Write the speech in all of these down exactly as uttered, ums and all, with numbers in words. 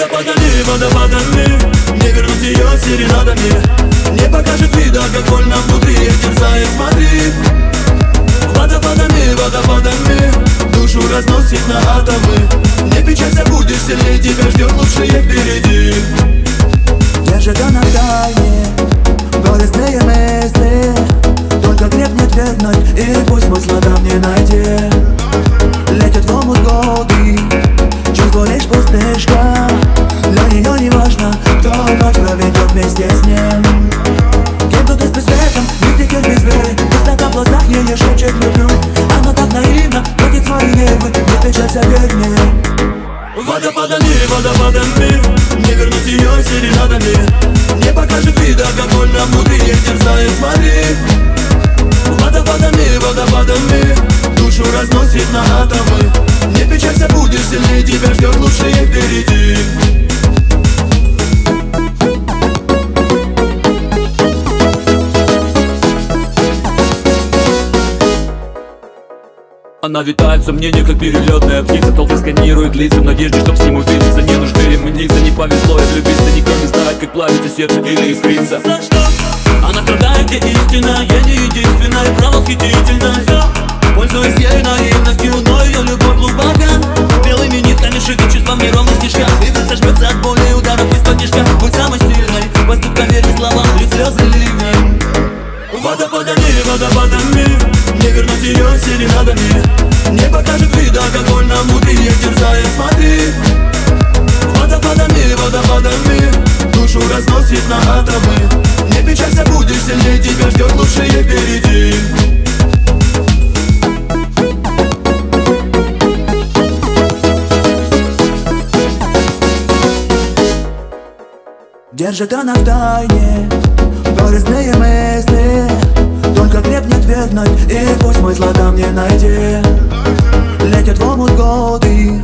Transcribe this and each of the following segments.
водопадами, водопадами не вернуть ее серенадами. Не покажет вида алкоголь нам внутри, терзает, смотри. Водопадами, водопадами душу разносит на атомы. Не печалься, будешь сильнее, тебя ждет лучшее впереди. Держит она в тайне горестные мысли, только крепнет верность, и пусть смысла там не найти. Летят в омут годы, чувство лишь пустышка. Для нее не важно, кто ночь проведет вместе с ним. Кем-то с бесцветом, нигде кем без веры, пустота в глазах ей шепчет «люблю». Она так наивно крутит свои нервы, не печалься, верь мне. Водопадами, водопадами не вернуть ее серенадами. Не покажет вида алкоголь нам внутри, терзает, смотри. Водопадами, водопадами душу разносит на атомы. Не печалься, будешь сильнее, тебя ждет лучшее впереди. Она витает в сомнениях, как перелетная птица. Толпы сканируют лица в надежде, чтоб с ним увидеться. Не нужды ремниться, не повезло и влюбиться. Никто не знает, как плавится сердце или искрится. За что? Она страдает, где истина. Я не единственная, право восхитительна. Все, пользуясь ею наивностью, но ее любовь глубока. Белыми нитками шиты чувства в неровных стежках. И ты сожмется от боли ударов из-под тяжка. Будь самой сильной, поступка верни словам, льют слезы ливнем. Водопадами, водопадами не вернуть ее серенадами. Не покажет вида алкоголь нам внутри, терзает, смотри. Водопадами, водопадами душу разносит на атомы. Не печалься, будешь сильнее, тебя ждет лучшее впереди. Держит она в тайне горестные мысли, только крепнет верность, и пусть смысла там не найти. Летят в омут годы,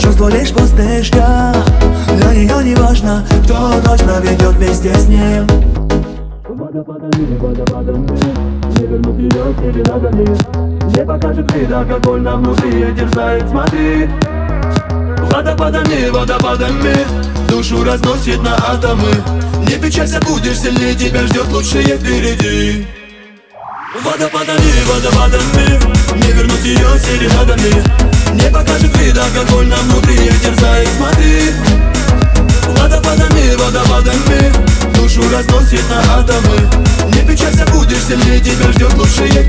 чувство лишь пустышка. Для нее не важно, кто ночь проведет вместе с ним. Водопадами, водопадами не вернуть ее серенадами. Не покажет вида алкоголь нам внутри, терзает, смотри. Водопадами, водопадами душу разносит на атомы. Не печалься, будешь сильнее, тебя ждет лучшее впереди. Водопадами, водопадами не вернуть ее серенадами. Не покажет вида алкоголь нам внутри, терзает, смотри. Водопадами, водопадами душу разносит на атомы. Не печалься, будешь сильнее, тебя ждет лучшее.